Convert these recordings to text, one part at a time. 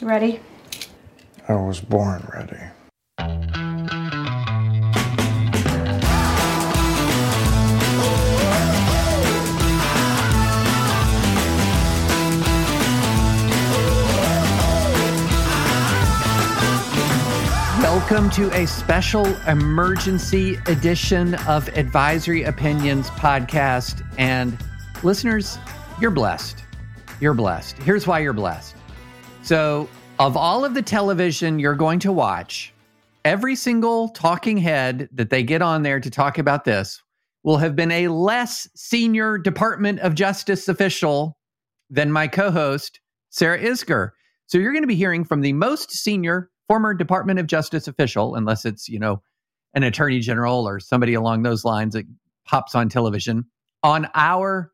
You ready? I was born ready. Welcome to a special emergency edition of Advisory Opinions Podcast. And listeners, you're blessed. You're blessed. Here's why you're blessed. So, of all of the television you're going to watch, every single talking head that they get on there to talk about this will have been a less senior Department of Justice official than my co-host, Sarah Isger. So you're going to be hearing from the most senior former Department of Justice official, unless it's, you know, an attorney general or somebody along those lines that pops on television, on our,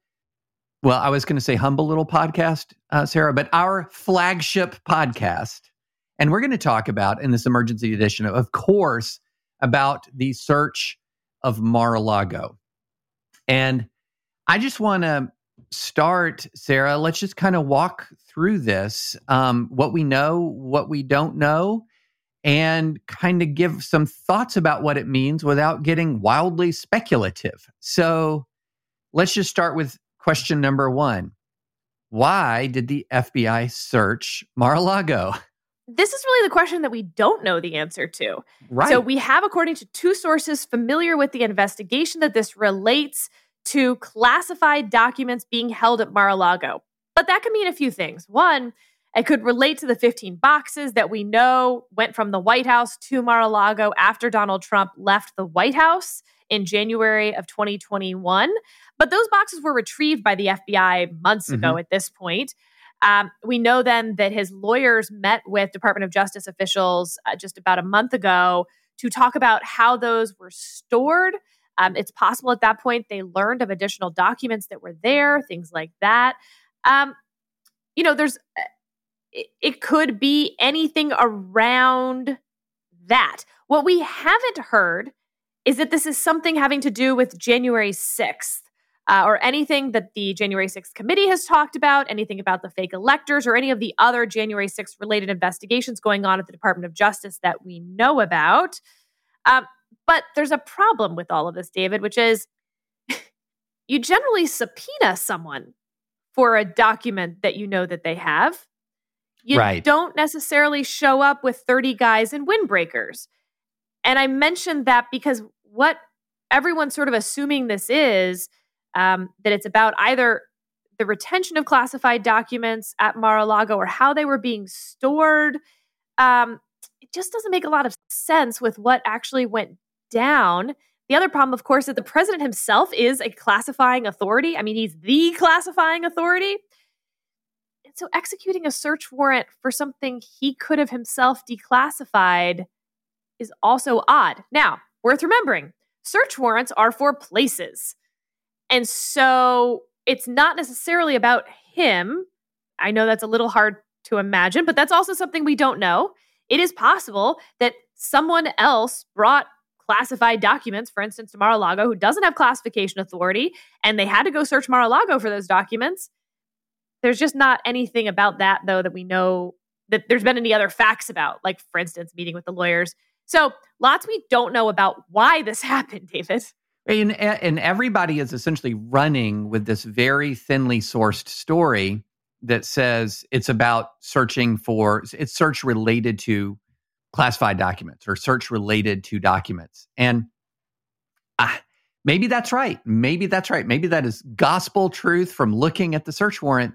well, I was going to say humble little podcast, Sarah, but our flagship podcast. And we're going to talk about, in this emergency edition, of course, about the search of Mar-a-Lago. And I just want to start, Sarah, let's just kind of walk through this, what we know, what we don't know, and kind of give some thoughts about what it means without getting wildly speculative. So let's just start with question number one. Why did the FBI search Mar-a-Lago? This is really the question that we don't know the answer to. Right. So we have, according to two sources familiar with the investigation, that this relates to classified documents being held at Mar-a-Lago. But that could mean a few things. One, it could relate to the 15 boxes that we know went from the White House to Mar-a-Lago after Donald Trump left the White House in January of 2021. But those boxes were retrieved by the FBI months ago at this point. We know then that his lawyers met with Department of Justice officials just about a month ago to talk about how those were stored. It's possible at that point they learned of additional documents that were there, things like that. It could be anything around that. What we haven't heard is that this is something having to do with January 6th or anything that the January 6th committee has talked about, anything about the fake electors or any of the other January 6th related investigations going on at the Department of Justice that we know about. But there's a problem with all of this, David, which is you generally subpoena someone for a document that you know that they have. You don't necessarily show up with 30 guys in windbreakers. And I mentioned that because what everyone's sort of assuming this is, that it's about either the retention of classified documents at Mar-a-Lago or how they were being stored. It just doesn't make a lot of sense with what actually went down. The other problem, of course, is that the president himself is a classifying authority. I mean, he's the classifying authority. And so executing a search warrant for something he could have himself declassified is also odd. Now, worth remembering, search warrants are for places. And so it's not necessarily about him. I know that's a little hard to imagine, but that's also something we don't know. It is possible that someone else brought classified documents, for instance, to Mar-a-Lago, who doesn't have classification authority, and they had to go search Mar-a-Lago for those documents. There's just not anything about that, though, that we know that there's been any other facts about, like, for instance, meeting with the lawyers. So lots we don't know about why this happened, David. And everybody is essentially running with this very thinly sourced story that says it's about searching for, it's search related to classified documents or search related to documents. And maybe that's right. Maybe that's right. Maybe that is gospel truth from looking at the search warrant.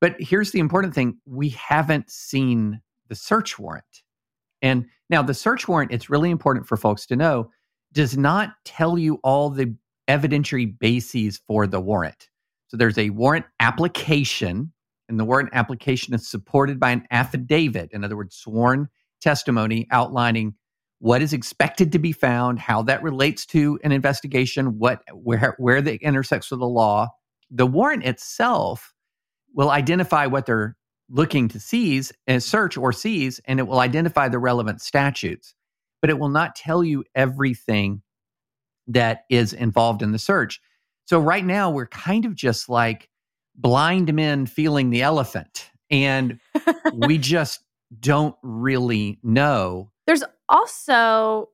But here's the important thing. We haven't seen the search warrant. And now the search warrant, it's really important for folks to know, does not tell you all the evidentiary bases for the warrant. So there's a warrant application, and the warrant application is supported by an affidavit. In other words, sworn testimony outlining what is expected to be found, how that relates to an investigation, where that intersects with the law. The warrant itself will identify what they're looking to seize and search or seize, and it will identify the relevant statutes, but it will not tell you everything that is involved in the search. So right now we're kind of just like blind men feeling the elephant, and we just don't really know. There's also,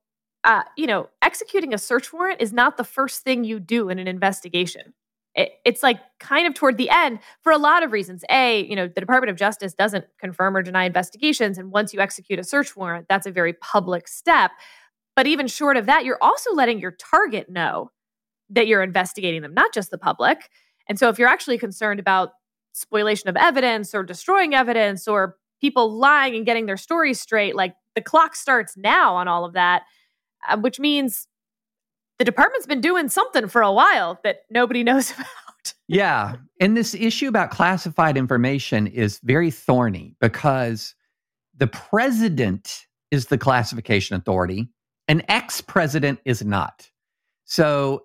executing a search warrant is not the first thing you do in an investigation. It's like kind of toward the end for a lot of reasons. A, the Department of Justice doesn't confirm or deny investigations. And once you execute a search warrant, that's a very public step. But even short of that, you're also letting your target know that you're investigating them, not just the public. And so if you're actually concerned about spoliation of evidence or destroying evidence or people lying and getting their stories straight, like the clock starts now on all of that, which means the department's been doing something for a while that nobody knows about. Yeah. And this issue about classified information is very thorny because the president is the classification authority. An ex-president is not. So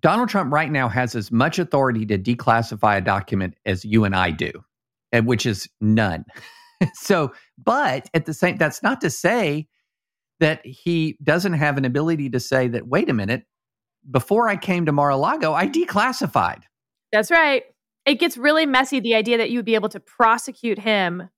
Donald Trump right now has as much authority to declassify a document as you and I do, and which is none. So, but at the same, that's not to say that he doesn't have an ability to say that, wait a minute, before I came to Mar-a-Lago, I declassified. That's right. It gets really messy, the idea that you would be able to prosecute him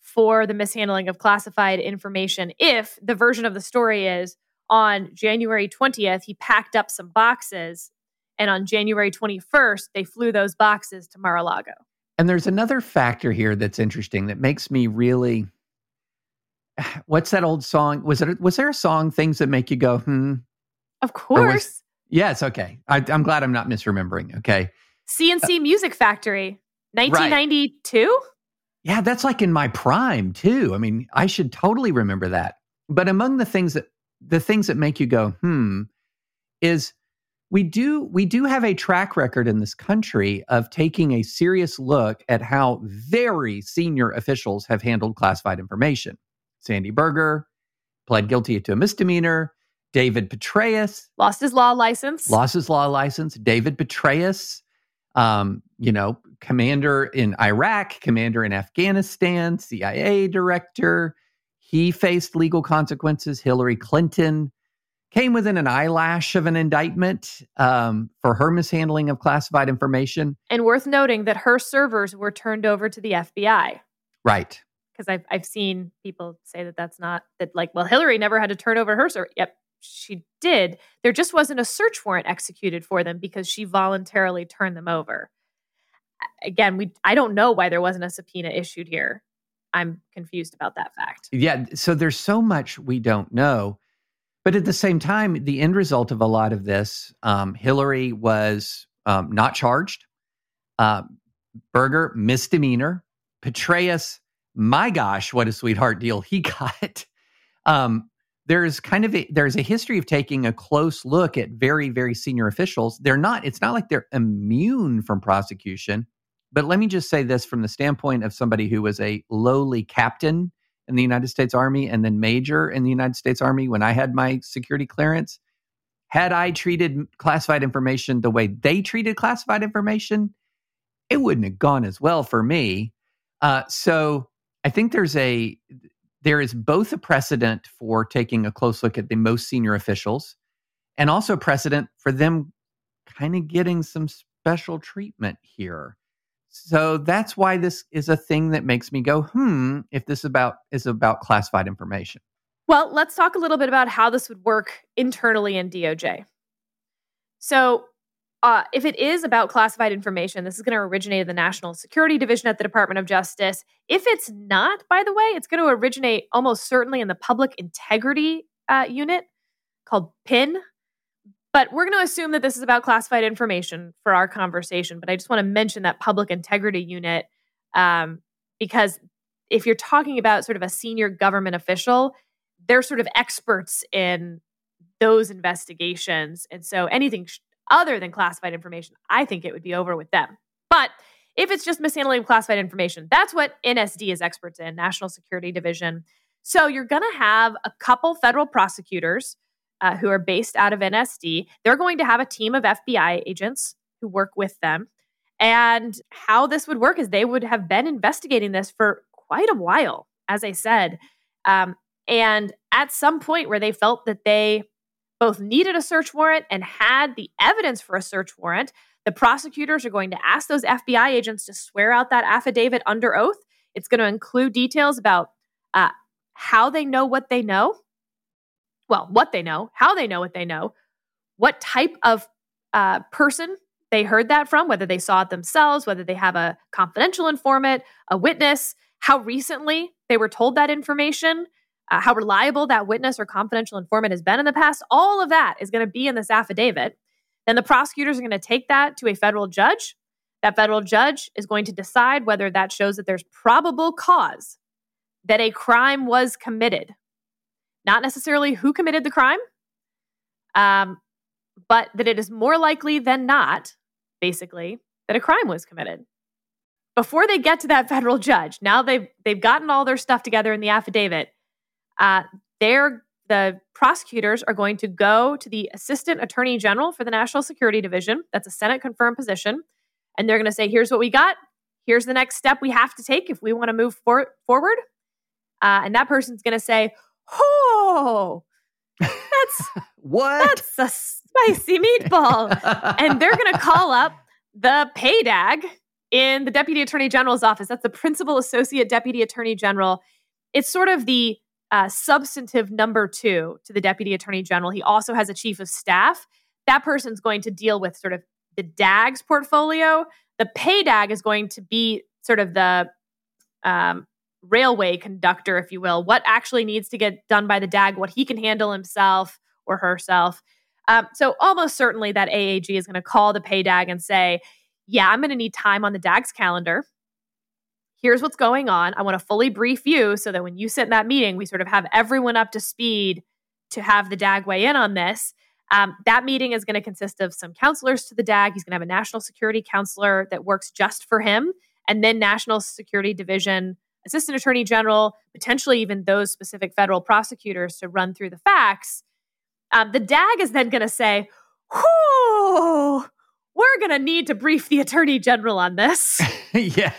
for the mishandling of classified information if the version of the story is on January 20th, he packed up some boxes, and on January 21st, they flew those boxes to Mar-a-Lago. And there's another factor here that's interesting that makes me really... What's that old song? Was there a song, Things That Make You Go, hmm? Of course. Yes, okay. I'm glad I'm not misremembering, okay? C+C Music Factory, 1992? Right. Yeah, that's like in my prime, too. I mean, I should totally remember that. But among the things that make you go, hmm, is we do have a track record in this country of taking a serious look at how very senior officials have handled classified information. Sandy Berger pled guilty to a misdemeanor. David Petraeus lost his law license. David Petraeus, commander in Iraq, commander in Afghanistan, CIA director. He faced legal consequences. Hillary Clinton came within an eyelash of an indictment for her mishandling of classified information. And worth noting that her servers were turned over to the FBI. Right. Because I've seen people say that that's not, that like, well, Hillary never had to turn over her server. Yep, she did. There just wasn't a search warrant executed for them because she voluntarily turned them over. Again, I don't know why there wasn't a subpoena issued here. I'm confused about that fact. Yeah, so there's so much we don't know. But at the same time, the end result of a lot of this, Hillary was not charged. Berger, misdemeanor. Petraeus, my gosh, what a sweetheart deal he got. There's a history of taking a close look at very, very senior officials. It's not like they're immune from prosecution, but let me just say this from the standpoint of somebody who was a lowly captain in the United States Army and then major in the United States Army when I had my security clearance. Had I treated classified information the way they treated classified information, it wouldn't have gone as well for me. So I think there is both a precedent for taking a close look at the most senior officials and also precedent for them kind of getting some special treatment here. So that's why this is a thing that makes me go, if this is about classified information. Well, let's talk a little bit about how this would work internally in DOJ. So if it is about classified information, this is going to originate in the National Security Division at the Department of Justice. If it's not, by the way, it's going to originate almost certainly in the Public Integrity Unit called PIN. But we're going to assume that this is about classified information for our conversation. But I just want to mention that Public Integrity Unit because if you're talking about sort of a senior government official, they're sort of experts in those investigations. And so anything other than classified information, I think it would be over with them. But if it's just mishandling classified information, that's what NSD is experts in, National Security Division. So you're going to have a couple federal prosecutors who are based out of NSD. They're going to have a team of FBI agents who work with them. And how this would work is they would have been investigating this for quite a while, as I said. And at some point where they felt that they both needed a search warrant and had the evidence for a search warrant, the prosecutors are going to ask those FBI agents to swear out that affidavit under oath. It's going to include details about how they know what they know. Well, what they know, how they know what they know, what type of person they heard that from, whether they saw it themselves, whether they have a confidential informant, a witness, how recently they were told that information, how reliable that witness or confidential informant has been in the past. All of that is going to be in this affidavit. Then the prosecutors are going to take that to a federal judge. That federal judge is going to decide whether that shows that there's probable cause that a crime was committed. Not necessarily who committed the crime, but that it is more likely than not, basically, that a crime was committed. Before they get to that federal judge, now they've gotten all their stuff together in the affidavit, the prosecutors are going to go to the Assistant Attorney General for the National Security Division. That's a Senate-confirmed position. And they're going to say, here's what we got. Here's the next step we have to take if we want to move forward. And that person's going to say, oh, that's what? That's a spicy meatball. And they're going to call up the PADAG in the Deputy Attorney General's office. That's the Principal Associate Deputy Attorney General. It's sort of the substantive number 2 to the Deputy Attorney General. He also has a Chief of Staff. That person's going to deal with sort of the DAG's portfolio. The PADAG is going to be sort of the railway conductor, if you will, what actually needs to get done by the DAG, what he can handle himself or herself. So almost certainly that AAG is going to call the PADAG and say, yeah, I'm going to need time on the DAG's calendar. Here's what's going on. I want to fully brief you so that when you sit in that meeting, we sort of have everyone up to speed to have the DAG weigh in on this. That meeting is going to consist of some counselors to the DAG. He's going to have a national security counselor that works just for him, and then National Security Division Assistant Attorney General, potentially even those specific federal prosecutors to run through the facts. The DAG is then going to say, whoo, we're going to need to brief the Attorney General on this. Yeah.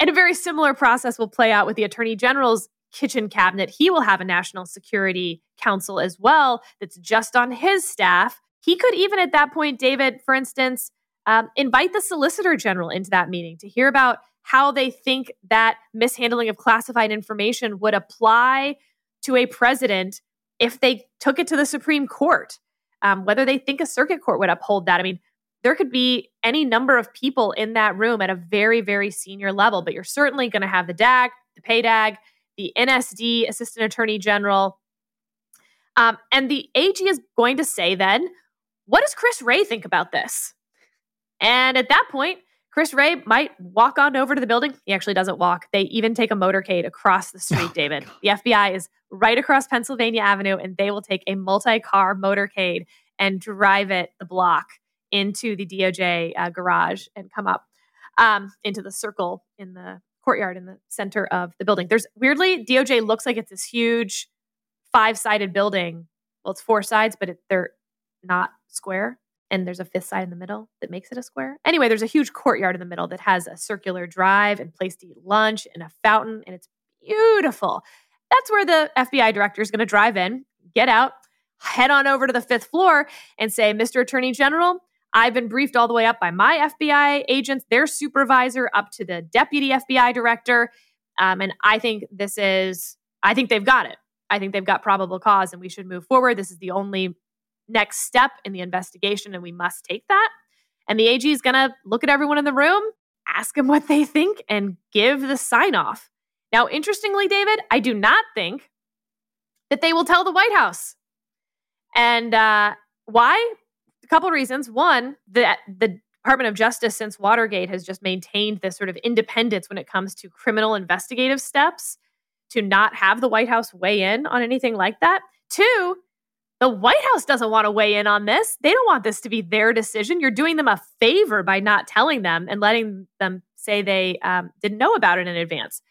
And a very similar process will play out with the Attorney General's kitchen cabinet. He will have a National Security Council as well that's just on his staff. He could even at that point, David, for instance, invite the Solicitor General into that meeting to hear about how they think that mishandling of classified information would apply to a president if they took it to the Supreme Court, whether they think a circuit court would uphold that. I mean, there could be any number of people in that room at a very, very senior level, but you're certainly going to have the DAG, the PADAG, the NSD, Assistant Attorney General. And the AG is going to say then, what does Chris Wray think about this? And at that point, Chris Wray might walk on over to the building. He actually doesn't walk. They even take a motorcade across the street, David. God. The FBI is right across Pennsylvania Avenue, and they will take a multi-car motorcade and drive it the block into the DOJ garage and come up into the circle in the courtyard in the center of the building. Weirdly, DOJ looks like it's this huge 5-sided building. Well, it's 4 sides, but they're not square. And there's a 5th side in the middle that makes it a square. Anyway, there's a huge courtyard in the middle that has a circular drive and place to eat lunch and a fountain, and it's beautiful. That's where the FBI director is going to drive in, get out, head on over to the 5th floor and say, Mr. Attorney General, I've been briefed all the way up by my FBI agents, their supervisor, up to the deputy FBI director, and I think they've got it. I think they've got probable cause, and we should move forward. This is the only next step in the investigation, and we must take that. And the AG is going to look at everyone in the room, ask them what they think, and give the sign-off. Now, interestingly, David, I do not think that they will tell the White House. And why? A couple reasons. One, that the Department of Justice since Watergate has just maintained this sort of independence when it comes to criminal investigative steps, to not have the White House weigh in on anything like that. Two, the White House doesn't want to weigh in on this. They don't want this to be their decision. You're doing them a favor by not telling them and letting them say they didn't know about it in advance.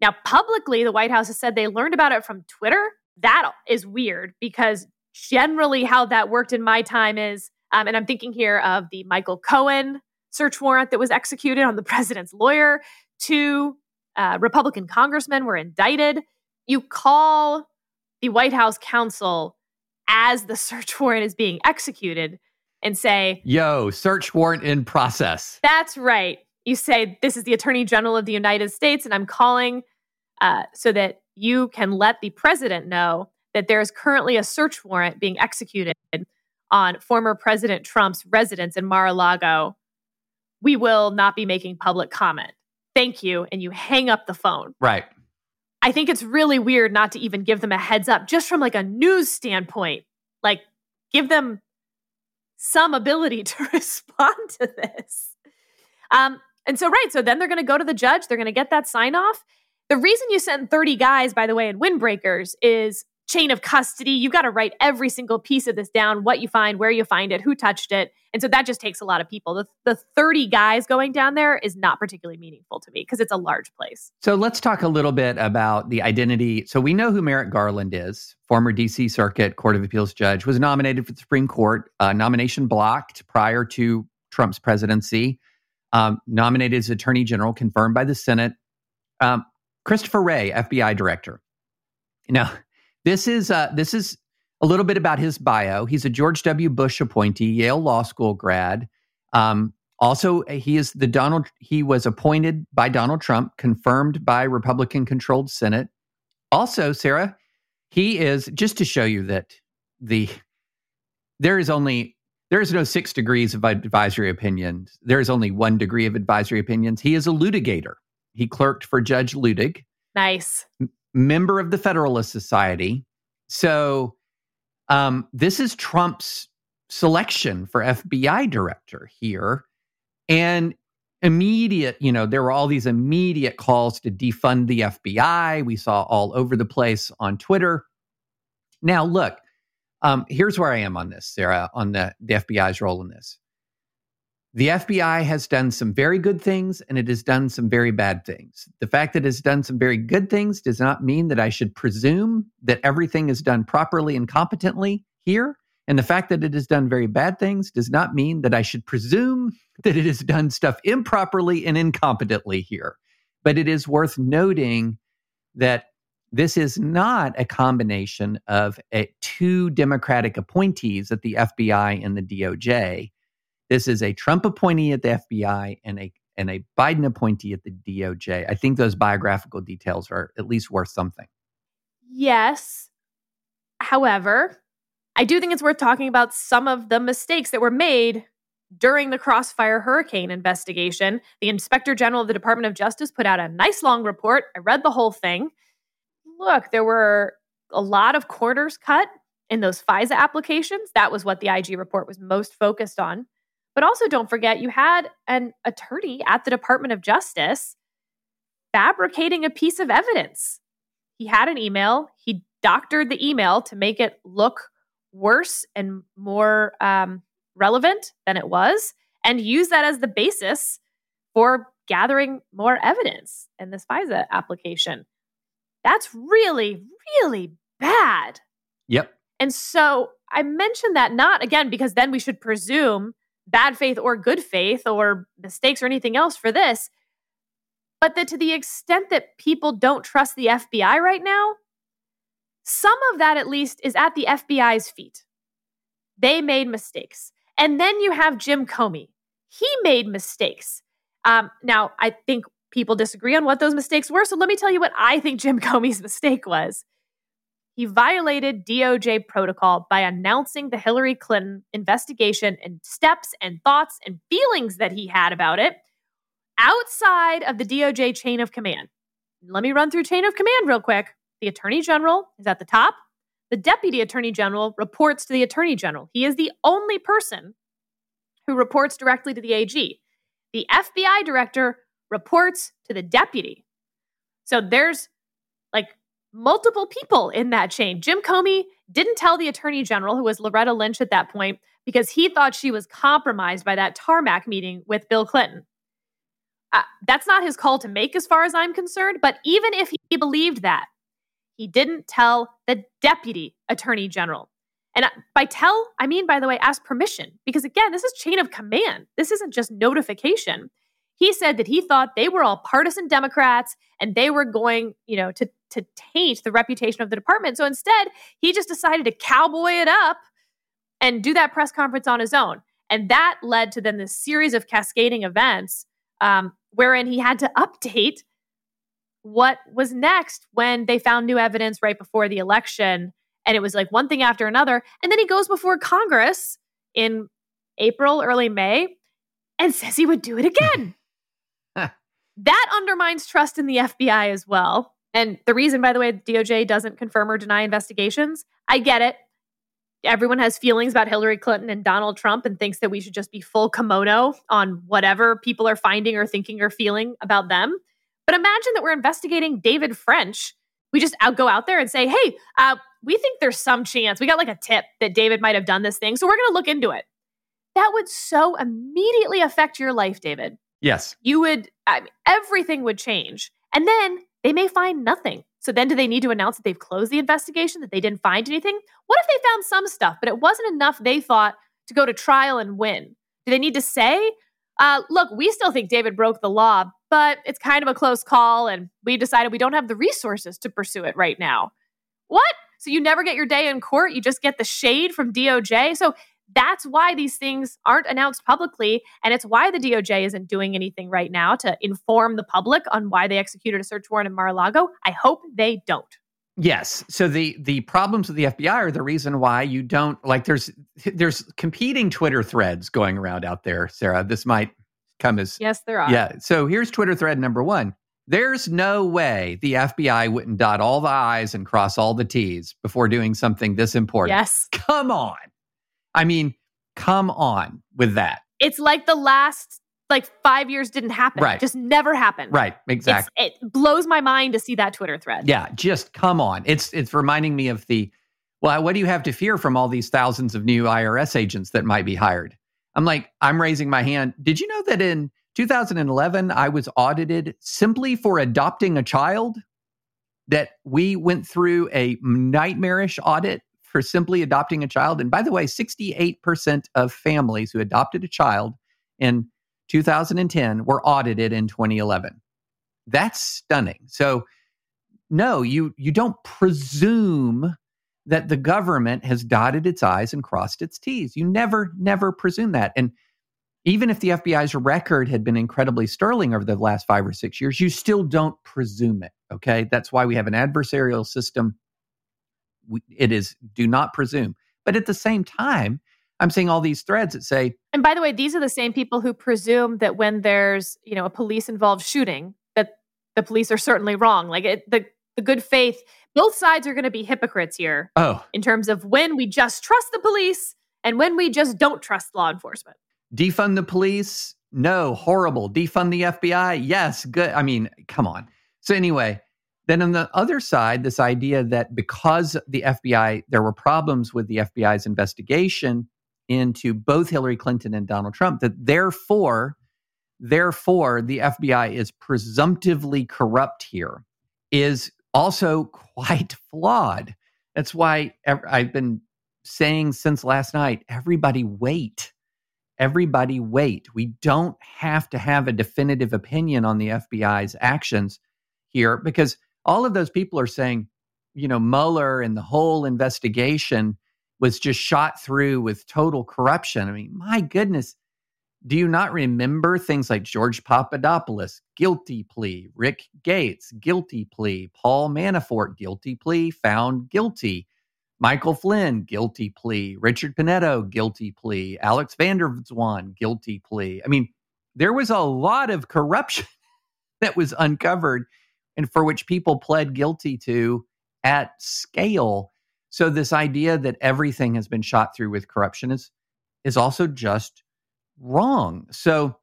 Now, publicly, the White House has said they learned about it from Twitter. That is weird because generally how that worked in my time is, and I'm thinking here of the Michael Cohen search warrant that was executed on the president's lawyer. 2 Republican congressmen were indicted. You call the White House counsel as the search warrant is being executed and say, yo, search warrant in process. That's right. you say, this is the Attorney General of the United States, and I'm calling so that you can let the president know that there is currently a search warrant being executed on former President Trump's residence in Mar-a-Lago. We will not be making public comment. Thank you. And you hang up the phone. Right. I think it's really weird not to even give them a heads up just from like a news standpoint. Like, give them some ability to respond to this. So then they're going to go to the judge. They're going to get that sign off. The reason you send 30 guys, by the way, in windbreakers is chain of custody. You've got to write every single piece of this down, what you find, where you find it, who touched it. And so that just takes a lot of people. The 30 guys going down there is not particularly meaningful to me because it's a large place. So let's talk a little bit about the identity. So we know who Merrick Garland is, former D.C. Circuit Court of Appeals judge, was nominated for the Supreme Court, nomination blocked prior to Trump's presidency, nominated as Attorney General, confirmed by the Senate. Christopher Wray, FBI director. Now, this is a little bit about his bio. He's a George W. Bush appointee, Yale Law School grad. He was appointed by Donald Trump, confirmed by Republican-controlled Senate. Also, Sarah, he is, just to show you that there is no 6 degrees of advisory opinions. There is only 1 degree of advisory opinions. He is a litigator. He clerked for Judge Ludig. Nice. Member of the Federalist Society. So this is Trump's selection for FBI director here. And there were all these immediate calls to defund the FBI. We saw all over the place on Twitter. Now, look, here's where I am on this, Sarah, on the FBI's role in this. The FBI has done some very good things, and it has done some very bad things. The fact that it's done some very good things does not mean that I should presume that everything is done properly and competently here. And the fact that it has done very bad things does not mean that I should presume that it has done stuff improperly and incompetently here. But it is worth noting that this is not a combination of two Democratic appointees at the FBI and the DOJ. This is a Trump appointee at the FBI and a Biden appointee at the DOJ. I think those biographical details are at least worth something. Yes. However, I do think it's worth talking about some of the mistakes that were made during the Crossfire Hurricane investigation. The Inspector General of the Department of Justice put out a nice long report. I read the whole thing. Look, there were a lot of corners cut in those FISA applications. That was what the IG report was most focused on. But also don't forget, you had an attorney at the Department of Justice fabricating a piece of evidence. He had an email. He doctored the email to make it look worse and more relevant than it was, and used that as the basis for gathering more evidence in this FISA application. That's really, really bad. Yep. And so I mentioned that not, again, because then we should presume bad faith or good faith or mistakes or anything else for this, but that to the extent that people don't trust the FBI right now, some of that at least is at the FBI's feet. They made mistakes. And then you have Jim Comey. He made mistakes. Now, I think people disagree on what those mistakes were, so let me tell you what I think Jim Comey's mistake was. He violated DOJ protocol by announcing the Hillary Clinton investigation and steps and thoughts and feelings that he had about it outside of the DOJ chain of command. Let me run through chain of command real quick. The Attorney General is at the top. The Deputy Attorney General reports to the Attorney General. He is the only person who reports directly to the AG. The FBI Director reports to the Deputy. So there's multiple people in that chain. Jim Comey didn't tell the Attorney General, who was Loretta Lynch at that point, because he thought she was compromised by that tarmac meeting with Bill Clinton. That's not his call to make as far as I'm concerned, but even if he believed that, he didn't tell the Deputy Attorney General. And by tell, I mean, by the way, ask permission, because again, this is chain of command. This isn't just notification. He said that he thought they were all partisan Democrats and they were going, to taint the reputation of the department. So instead, he just decided to cowboy it up and do that press conference on his own. And that led to then this series of cascading events wherein he had to update what was next when they found new evidence right before the election. And it was like one thing after another. And then he goes before Congress in April, early May, and says he would do it again. That undermines trust in the FBI as well. And the reason, by the way, DOJ doesn't confirm or deny investigations, I get it. Everyone has feelings about Hillary Clinton and Donald Trump and thinks that we should just be full kimono on whatever people are finding or thinking or feeling about them. But imagine that we're investigating David French. We just go out there and say, hey, we think there's some chance. We got like a tip that David might have done this thing, so we're going to look into it. That would so immediately affect your life, David. Yes. You would, everything would change. And then they may find nothing. So then do they need to announce that they've closed the investigation, that they didn't find anything? What if they found some stuff, but it wasn't enough, they thought, to go to trial and win? Do they need to say, look, we still think David broke the law, but it's kind of a close call, and we decided we don't have the resources to pursue it right now? What? So you never get your day in court? You just get the shade from DOJ? So that's why these things aren't announced publicly, and it's why the DOJ isn't doing anything right now to inform the public on why they executed a search warrant in Mar-a-Lago. I hope they don't. Yes. So the problems with the FBI are the reason why you don't, like, there's competing Twitter threads going around out there, Sarah. This might come as... Yes, there are. Yeah. So here's Twitter thread number one. There's no way the FBI wouldn't dot all the I's and cross all the T's before doing something this important. Yes. Come on. I mean, come on with that. It's like the last, 5 years didn't happen. Right. It just never happened. Right, exactly. It blows my mind to see that Twitter thread. Yeah, just come on. It's reminding me of what do you have to fear from all these thousands of new IRS agents that might be hired? I'm like, I'm raising my hand. Did you know that in 2011, I was audited simply for adopting a child? That we went through a nightmarish audit for simply adopting a child. And by the way, 68% of families who adopted a child in 2010 were audited in 2011. That's stunning. So no, you don't presume that the government has dotted its I's and crossed its T's. You never presume that. And even if the FBI's record had been incredibly sterling over the last 5 or 6 years, you still don't presume it, okay? That's why we have an adversarial system. It is do not presume. But at the same time, I'm seeing all these threads that say... And by the way, these are the same people who presume that when there's, a police-involved shooting, that the police are certainly wrong. The good faith, both sides are going to be hypocrites here. Oh. In terms of when we just trust the police and when we just don't trust law enforcement. Defund the police? No, horrible. Defund the FBI? Yes, good. I mean, come on. So anyway... Then on the other side, this idea that because the FBI, there were problems with the FBI's investigation into both Hillary Clinton and Donald Trump, that therefore the FBI is presumptively corrupt here, is also quite flawed. That's why I've been saying since last night, everybody wait. Everybody wait. We don't have to have a definitive opinion on the FBI's actions here, because all of those people are saying, Mueller and the whole investigation was just shot through with total corruption. I mean, my goodness, do you not remember things like George Papadopoulos, guilty plea, Rick Gates, guilty plea, Paul Manafort, guilty plea, found guilty, Michael Flynn, guilty plea, Richard Pinetto, guilty plea, Alex Van der Zwan, guilty plea. I mean, there was a lot of corruption that was uncovered and for which people pled guilty to at scale. So this idea that everything has been shot through with corruption is also just wrong. So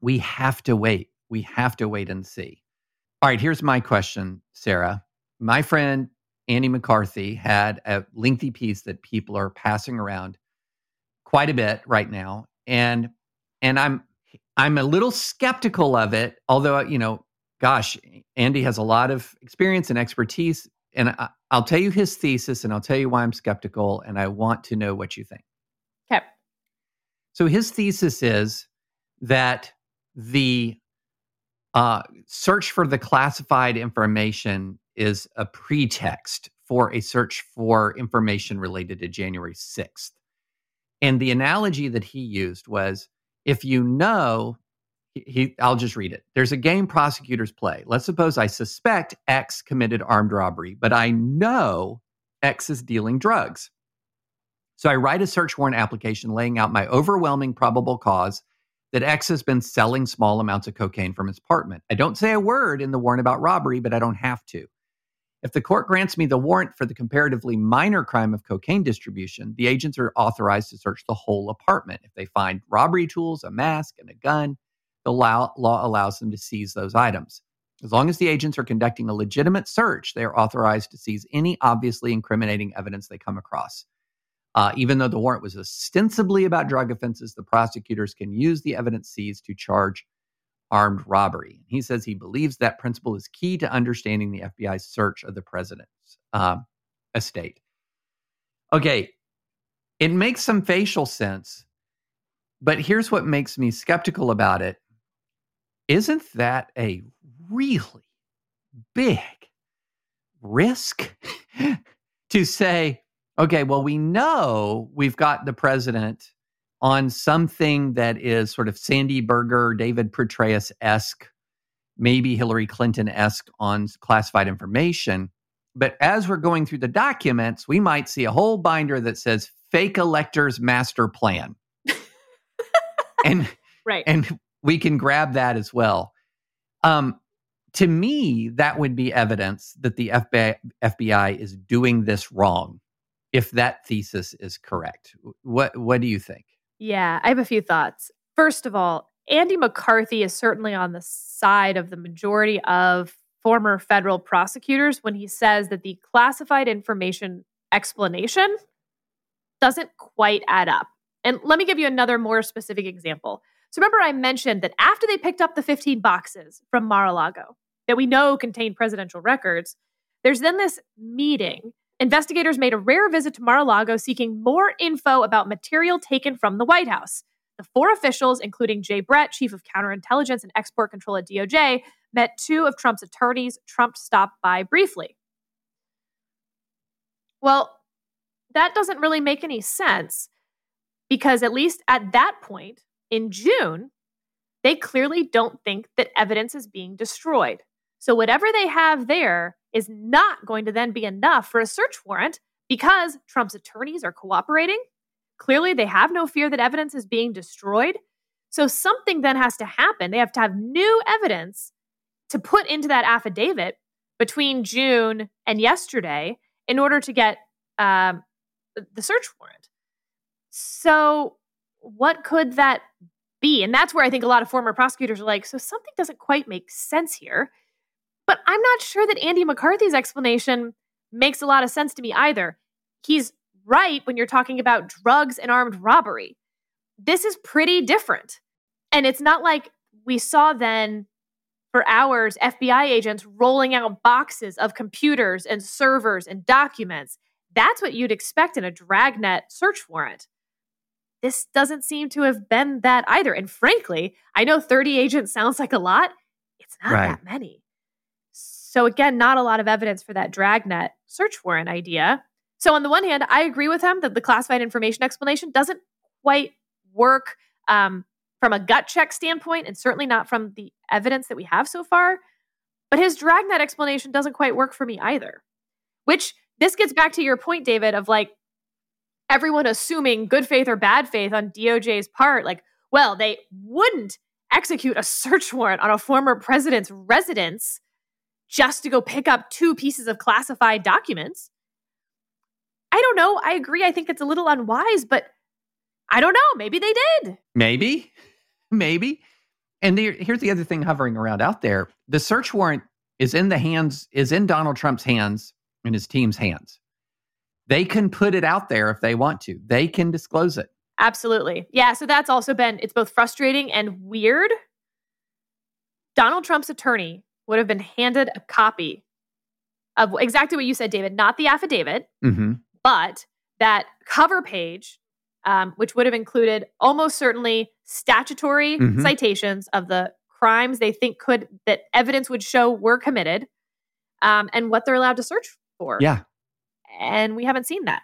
we have to wait. We have to wait and see. All right, here's my question, Sarah. My friend Andy McCarthy had a lengthy piece that people are passing around quite a bit right now. And I'm a little skeptical of it, although, gosh, Andy has a lot of experience and expertise, and I'll tell you his thesis, and I'll tell you why I'm skeptical, and I want to know what you think. Okay. So his thesis is that the search for the classified information is a pretext for a search for information related to January 6th. And the analogy that he used was, if you know I'll just read it. There's a game prosecutors play. Let's suppose I suspect X committed armed robbery, but I know X is dealing drugs. So I write a search warrant application laying out my overwhelming probable cause that X has been selling small amounts of cocaine from his apartment. I don't say a word in the warrant about robbery, but I don't have to. If the court grants me the warrant for the comparatively minor crime of cocaine distribution, the agents are authorized to search the whole apartment. If they find robbery tools, a mask, and a gun, the law allows them to seize those items. As long as the agents are conducting a legitimate search, they are authorized to seize any obviously incriminating evidence they come across. Even though the warrant was ostensibly about drug offenses, the prosecutors can use the evidence seized to charge armed robbery. He says he believes that principle is key to understanding the FBI's search of the president's estate. Okay, it makes some facial sense, but here's what makes me skeptical about it. Isn't that a really big risk to say, okay, well, we know we've got the president on something that is sort of Sandy Berger, David Petraeus-esque, maybe Hillary Clinton-esque on classified information. But as we're going through the documents, we might see a whole binder that says fake electors master plan. And we can grab that as well. To me, that would be evidence that the FBI is doing this wrong, if that thesis is correct. What do you think? Yeah, I have a few thoughts. First of all, Andy McCarthy is certainly on the side of the majority of former federal prosecutors when he says that the classified information explanation doesn't quite add up. And let me give you another more specific example. So remember I mentioned that after they picked up the 15 boxes from Mar-a-Lago that we know contained presidential records, there's then this meeting. Investigators made a rare visit to Mar-a-Lago seeking more info about material taken from the White House. The four officials, including Jay Brett, chief of counterintelligence and export control at DOJ, met two of Trump's attorneys. Trump stopped by briefly. Well, that doesn't really make any sense because at least at that point in June, they clearly don't think that evidence is being destroyed. So whatever they have there is not going to then be enough for a search warrant because Trump's attorneys are cooperating. Clearly, they have no fear that evidence is being destroyed. So something then has to happen. They have to have new evidence to put into that affidavit between June and yesterday in order to get the search warrant. So what could that be? And that's where I think a lot of former prosecutors are like, so something doesn't quite make sense here. But I'm not sure that Andy McCarthy's explanation makes a lot of sense to me either. He's right when you're talking about drugs and armed robbery. This is pretty different. And it's not like we saw then for hours FBI agents rolling out boxes of computers and servers and documents. That's what you'd expect in a dragnet search warrant. This doesn't seem to have been that either. And frankly, I know 30 agents sounds like a lot. It's not that many. So again, not a lot of evidence for that dragnet search warrant idea. So on the one hand, I agree with him that the classified information explanation doesn't quite work from a gut check standpoint and certainly not from the evidence that we have so far. But his dragnet explanation doesn't quite work for me either, which this gets back to your point, David, of like everyone assuming good faith or bad faith on DOJ's part, like, well, they wouldn't execute a search warrant on a former president's residence just to go pick up two pieces of classified documents. I don't know. I agree. I think it's a little unwise, but I don't know. Maybe they did. Maybe. And here's the other thing hovering around out there. The search warrant is in Donald Trump's hands and his team's hands. They can put it out there if they want to. They can disclose it. Absolutely. Yeah. So that's also been, it's both frustrating and weird. Donald Trump's attorney would have been handed a copy of exactly what you said, David, not the affidavit, but that cover page, which would have included almost certainly statutory citations of the crimes they think that evidence would show were committed and what they're allowed to search for. Yeah. And we haven't seen that.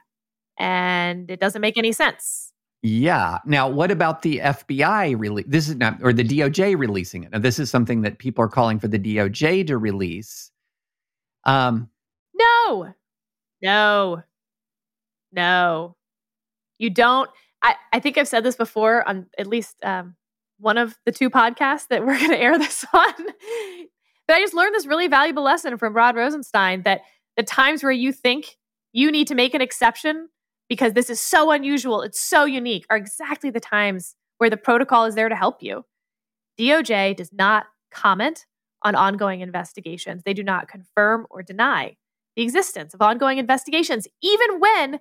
And it doesn't make any sense. Yeah. Now, what about the FBI release? This is not, or the DOJ releasing it. Now, this is something that people are calling for the DOJ to release. No. You don't. I think I've said this before on at least one of the two podcasts that we're going to air this on. But I just learned this really valuable lesson from Rod Rosenstein that the times where you think you need to make an exception because this is so unusual, it's so unique, are exactly the times where the protocol is there to help you. DOJ does not comment on ongoing investigations. They do not confirm or deny the existence of ongoing investigations, even when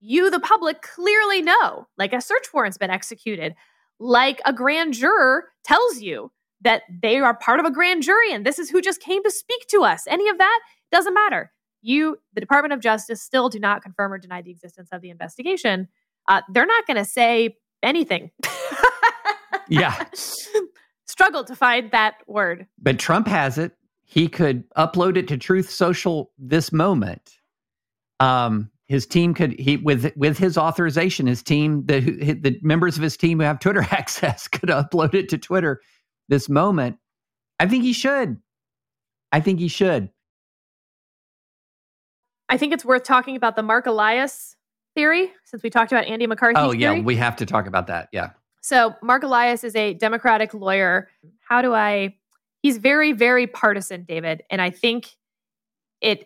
you, the public, clearly know, like a search warrant's been executed, like a grand juror tells you that they are part of a grand jury and this is who just came to speak to us. Any of that doesn't matter. You, the Department of Justice, still do not confirm or deny the existence of the investigation. They're not going to say anything. Yeah. Struggled to find that word. But Trump has it. He could upload it to Truth Social this moment. His team could, with his authorization, his team, the members of his team who have Twitter access could upload it to Twitter this moment. I think he should. I think it's worth talking about the Marc Elias theory, since we talked about Andy McCarthy's theory. Oh, yeah, we have to talk about that, yeah. So Marc Elias is a Democratic lawyer. He's very, very partisan, David, and I think it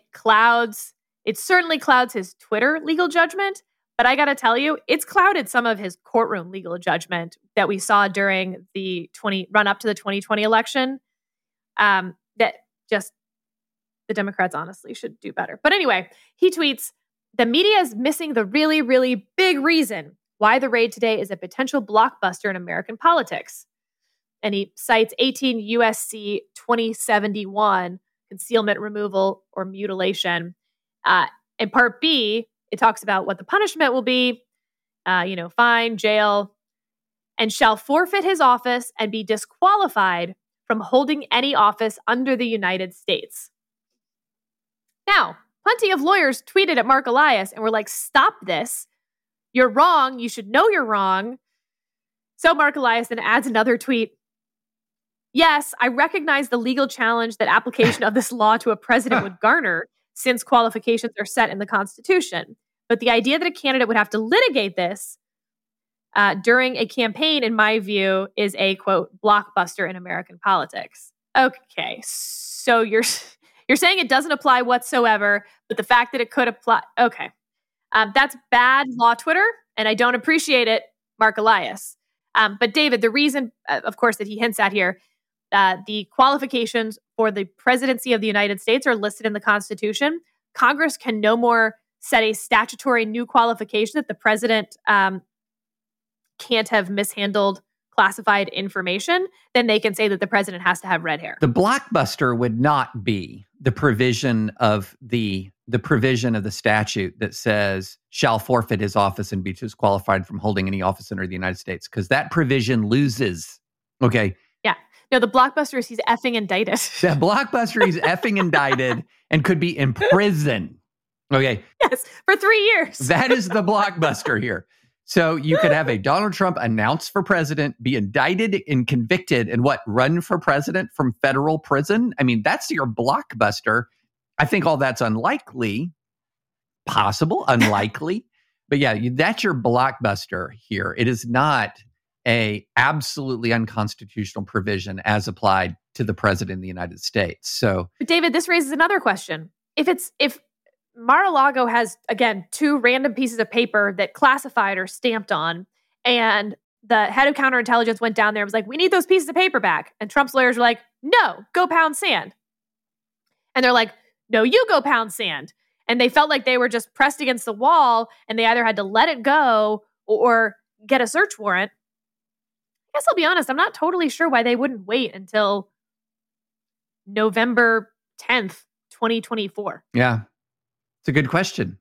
certainly clouds his Twitter legal judgment, but I got to tell you, it's clouded some of his courtroom legal judgment that we saw during the run-up to the 2020 election, that just... the Democrats honestly should do better. But anyway, he tweets, the media is missing the really, really big reason why the raid today is a potential blockbuster in American politics. And he cites 18 U.S.C. 2071, concealment, removal, or mutilation. In Part B, it talks about what the punishment will be, fine, jail, and shall forfeit his office and be disqualified from holding any office under the United States. Now, plenty of lawyers tweeted at Marc Elias and were like, stop this. You're wrong. You should know you're wrong. So Marc Elias then adds another tweet. Yes, I recognize the legal challenge that application of this law to a president would garner since qualifications are set in the Constitution. But the idea that a candidate would have to litigate this during a campaign, in my view, is a, quote, blockbuster in American politics. Okay, so You're saying it doesn't apply whatsoever, but the fact that it could apply... Okay. That's bad law Twitter, and I don't appreciate it, Marc Elias. But David, the reason, of course, that he hints at here, the qualifications for the presidency of the United States are listed in the Constitution. Congress can no more set a statutory new qualification that the president can't have mishandled classified information, then they can say that the president has to have red hair. The blockbuster would not be the provision of the provision of the statute that says shall forfeit his office and be disqualified from holding any office under the United States, because that provision loses. Okay. Yeah. No, the blockbuster is he's effing indicted. The blockbuster, he's effing indicted and could be in prison. Okay. Yes, for 3 years. That is the blockbuster here. So you could have a Donald Trump announced for president, be indicted and convicted, and run for president from federal prison? I mean, that's your blockbuster. I think all that's unlikely, possible, unlikely. But yeah, that's your blockbuster here. It is not a absolutely unconstitutional provision as applied to the president of the United States. So, but David, this raises another question. If Mar-a-Lago has, again, two random pieces of paper that classified or stamped on, and the head of counterintelligence went down there and was like, we need those pieces of paper back. And Trump's lawyers were like, no, go pound sand. And they're like, no, you go pound sand. And they felt like they were just pressed against the wall, and they either had to let it go or get a search warrant. I guess I'll be honest, I'm not totally sure why they wouldn't wait until November 10th, 2024. Yeah. It's a good question.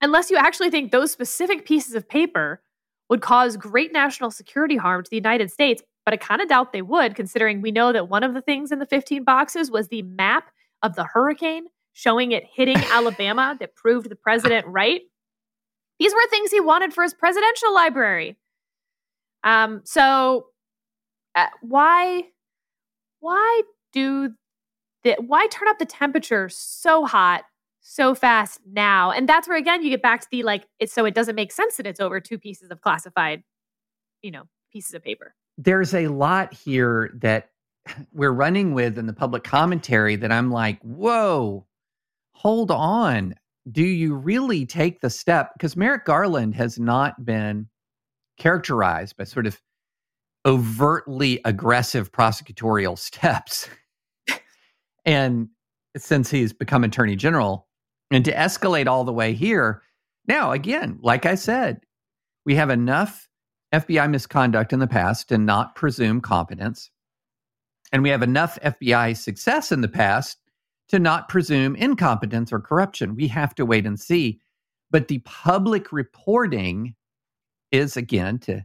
Unless you actually think those specific pieces of paper would cause great national security harm to the United States, but I kind of doubt they would, considering we know that one of the things in the 15 boxes was the map of the hurricane showing it hitting Alabama that proved the president right. These were things he wanted for his presidential library. Why turn up the temperature so hot, so fast now? And that's where, again, you get back to the, like, it's so it doesn't make sense that it's over two pieces of classified, pieces of paper. There's a lot here that we're running with in the public commentary that I'm like, whoa, hold on. Do you really take the step? Because Merrick Garland has not been characterized by sort of overtly aggressive prosecutorial steps. And since he's become attorney general, and to escalate all the way here, now, again, like I said, we have enough FBI misconduct in the past to not presume competence. And we have enough FBI success in the past to not presume incompetence or corruption. We have to wait and see. But the public reporting is, again, to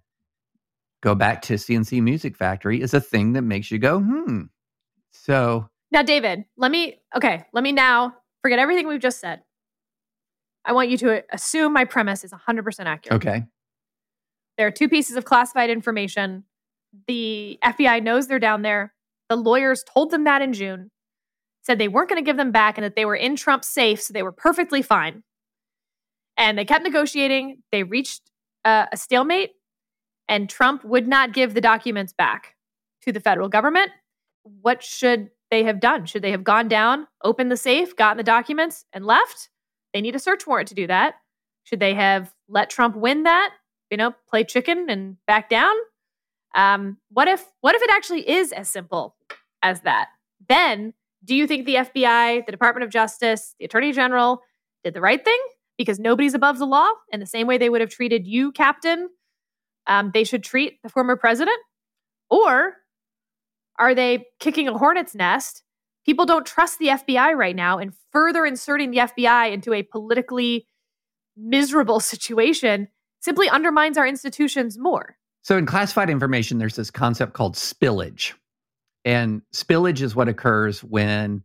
go back to C+C Music Factory, is a thing that makes you go, So now, David, let me now forget everything we've just said. I want you to assume my premise is 100% accurate. Okay. There are two pieces of classified information. The FBI knows they're down there. The lawyers told them that in June, said they weren't going to give them back and that they were in Trump's safe, so they were perfectly fine. And they kept negotiating. They reached a stalemate, and Trump would not give the documents back to the federal government. What should they have done? Should they have gone down, opened the safe, gotten the documents, and left? They need a search warrant to do that. Should they have let Trump win that? Play chicken and back down? What if it actually is as simple as that? Then do you think the FBI, the Department of Justice, the Attorney General did the right thing? Because nobody's above the law. And the same way they would have treated you, Captain, they should treat the former president? Or are they kicking a hornet's nest? People don't trust the FBI right now, and further inserting the FBI into a politically miserable situation simply undermines our institutions more. So in classified information, there's this concept called spillage. And spillage is what occurs when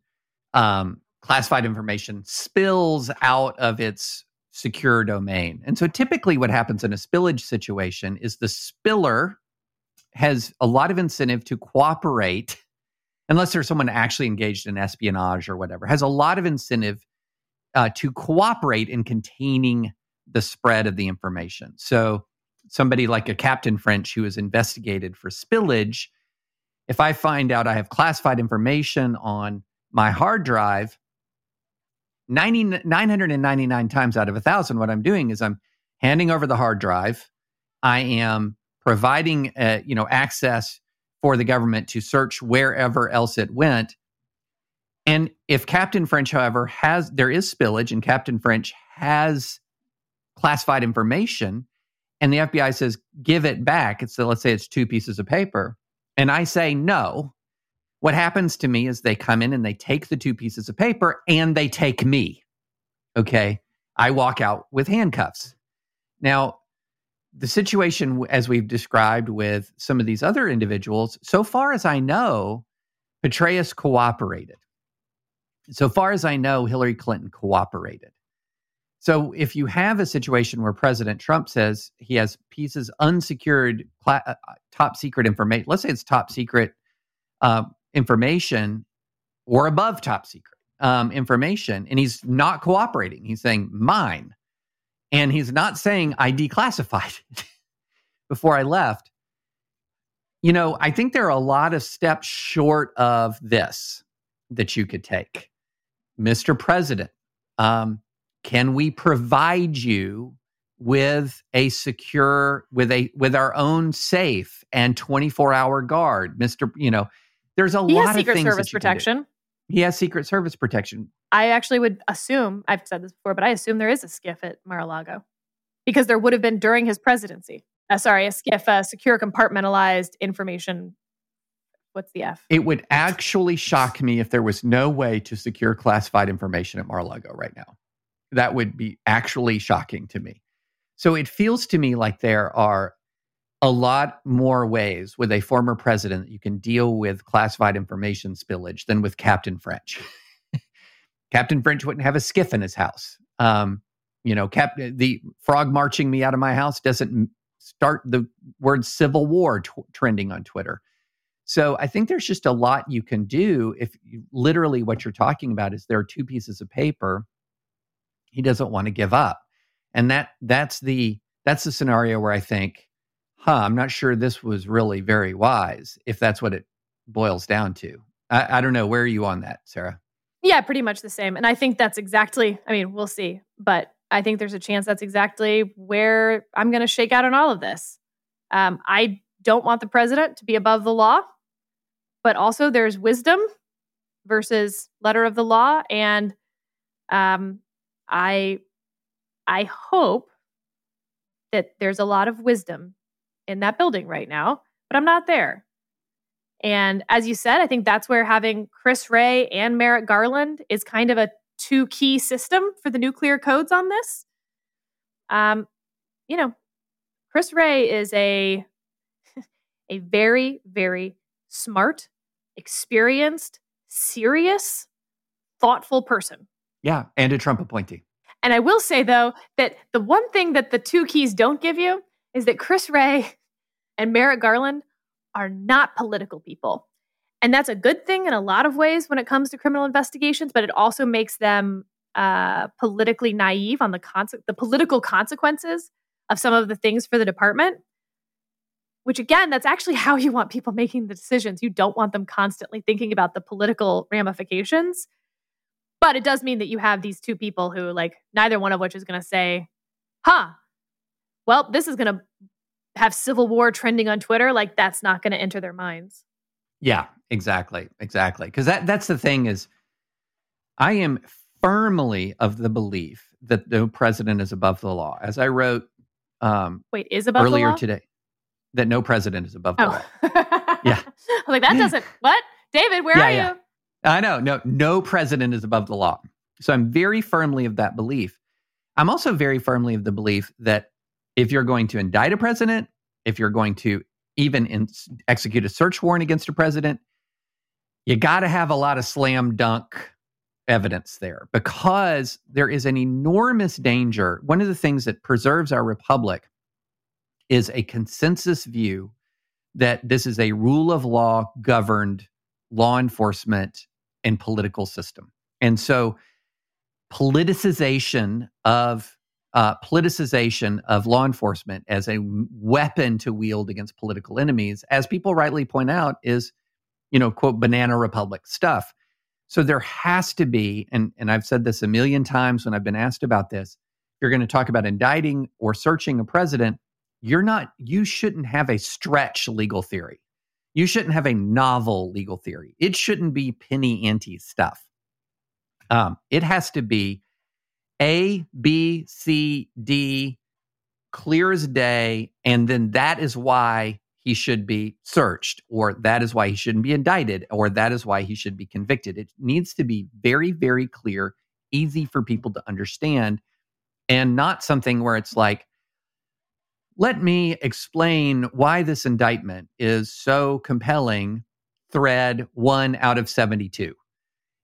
classified information spills out of its secure domain. And so typically what happens in a spillage situation is the spiller has a lot of incentive to cooperate, unless there's someone actually engaged in espionage or whatever, has a lot of incentive to cooperate in containing the spread of the information. So somebody like a Captain French who is investigated for spillage, if I find out I have classified information on my hard drive, 999 times out of 1,000, what I'm doing is I'm handing over the hard drive. I am providing access for the government to search wherever else it went. And if Captain French, however, there is spillage and Captain French has classified information, and the FBI says, give it back. So let's say it's two pieces of paper. And I say, no. What happens to me is they come in and they take the two pieces of paper and they take me. Okay. I walk out with handcuffs. Now, the situation, as we've described with some of these other individuals, so far as I know, Petraeus cooperated. So far as I know, Hillary Clinton cooperated. So if you have a situation where President Trump says he has pieces unsecured, top secret information, let's say it's top secret information or above top secret information, and he's not cooperating. He's saying mine, and he's not saying I declassified it before I left. I think there are a lot of steps short of this that you could take. Mr. President, can we provide you with with our own safe and 24-hour guard? There's a lot of things that you can do. He has Secret Service protection. He has Secret Service protection. I actually would assume, I've said this before, but I assume there is a skiff at Mar-a-Lago, because there would have been during his presidency. A skiff, secure compartmentalized information. What's the F? It would actually shock me if there was no way to secure classified information at Mar-a-Lago right now. That would be actually shocking to me. So it feels to me like there are a lot more ways with a former president that you can deal with classified information spillage than with Captain French. Captain French wouldn't have a skiff in his house. you know, kept the frog marching me out of my house doesn't start the word civil war trending on Twitter. So I think there's just a lot you can do if you, literally what you're talking about is there are two pieces of paper. He doesn't want to give up. And that's the scenario where I think, I'm not sure this was really very wise, if that's what it boils down to. I don't know. Where are you on that, Sarah? Yeah, pretty much the same. And I think that's exactly, I mean, we'll see. But I think there's a chance that's exactly where I'm going to shake out on all of this. I don't want the president to be above the law, but also there's wisdom versus letter of the law. And I hope that there's a lot of wisdom in that building right now, but I'm not there. And as you said, I think that's where having Chris Wray and Merrick Garland is kind of a two-key system for the nuclear codes on this. You know, Chris Wray is a very, very smart, experienced, serious, thoughtful person. Yeah, and a Trump appointee. And I will say, though, that the one thing that the two keys don't give you is that Chris Wray and Merrick Garland are not political people. And that's a good thing in a lot of ways when it comes to criminal investigations, but it also makes them politically naive on the political consequences of some of the things for the department. Which again, that's actually how you want people making the decisions. You don't want them constantly thinking about the political ramifications. But it does mean that you have these two people who, like, neither one of which is going to say, well, this is going to have civil war trending on Twitter. Like, that's not going to enter their minds. Yeah, exactly. Because that's the thing is, I am firmly of the belief that the president is above the law. As I wrote is above earlier the law? Today. That no president is above the law. Yeah. I'm like, that doesn't, what? David, where are you? I know. No president is above the law. So I'm very firmly of that belief. I'm also very firmly of the belief that if you're going to indict a president, if you're going to even execute a search warrant against a president, you got to have a lot of slam dunk evidence there because there is an enormous danger. One of the things that preserves our republic is a consensus view that this is a rule of law governed law enforcement and political system. And so politicization of law enforcement as a weapon to wield against political enemies, as people rightly point out, is, you know, quote, banana republic stuff. So there has to be, and I've said this a million times when I've been asked about this, if you're going to talk about indicting or searching a president, you shouldn't have a stretch legal theory. You shouldn't have a novel legal theory. It shouldn't be penny ante stuff. It has to be A, B, C, D, clear as day, and then that is why he should be searched, or that is why he shouldn't be indicted, or that is why he should be convicted. It needs to be very, very clear, easy for people to understand, and not something where it's like, let me explain why this indictment is so compelling, thread 1 out of 72.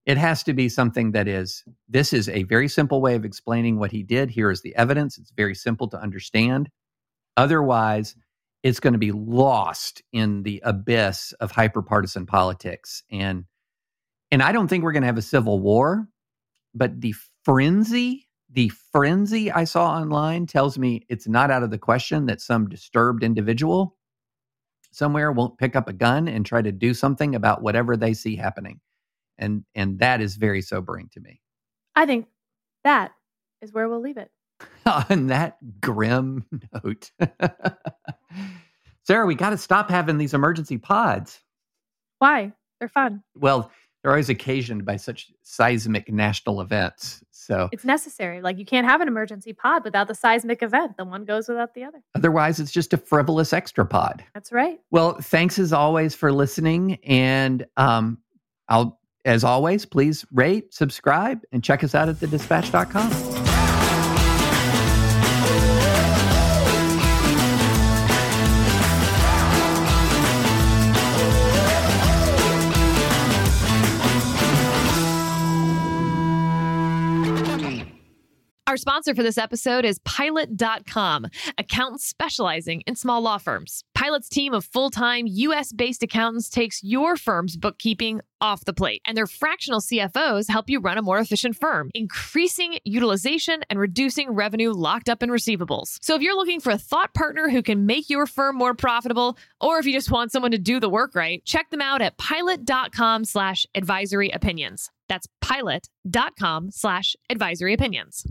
It has to be something that is, this is a very simple way of explaining what he did. Here is the evidence. It's very simple to understand. Otherwise, it's going to be lost in the abyss of hyperpartisan politics. And I don't think we're going to have a civil war, but the frenzy I saw online tells me it's not out of the question that some disturbed individual somewhere won't pick up a gun and try to do something about whatever they see happening. And that is very sobering to me. I think that is where we'll leave it. On that grim note. Sarah, we got to stop having these emergency pods. Why? They're fun. Well, they're always occasioned by such seismic national events. So it's necessary. Like, you can't have an emergency pod without the seismic event. The one goes without the other. Otherwise, it's just a frivolous extra pod. That's right. Well, thanks as always for listening. And as always, please rate, subscribe, and check us out at thedispatch.com. Our sponsor for this episode is Pilot.com, accountants specializing in small law firms. Pilot's team of full-time U.S.-based accountants takes your firm's bookkeeping off the plate, and their fractional CFOs help you run a more efficient firm, increasing utilization and reducing revenue locked up in receivables. So if you're looking for a thought partner who can make your firm more profitable, or if you just want someone to do the work right, check them out at Pilot.com/advisory opinions. That's Pilot.com/advisory opinions.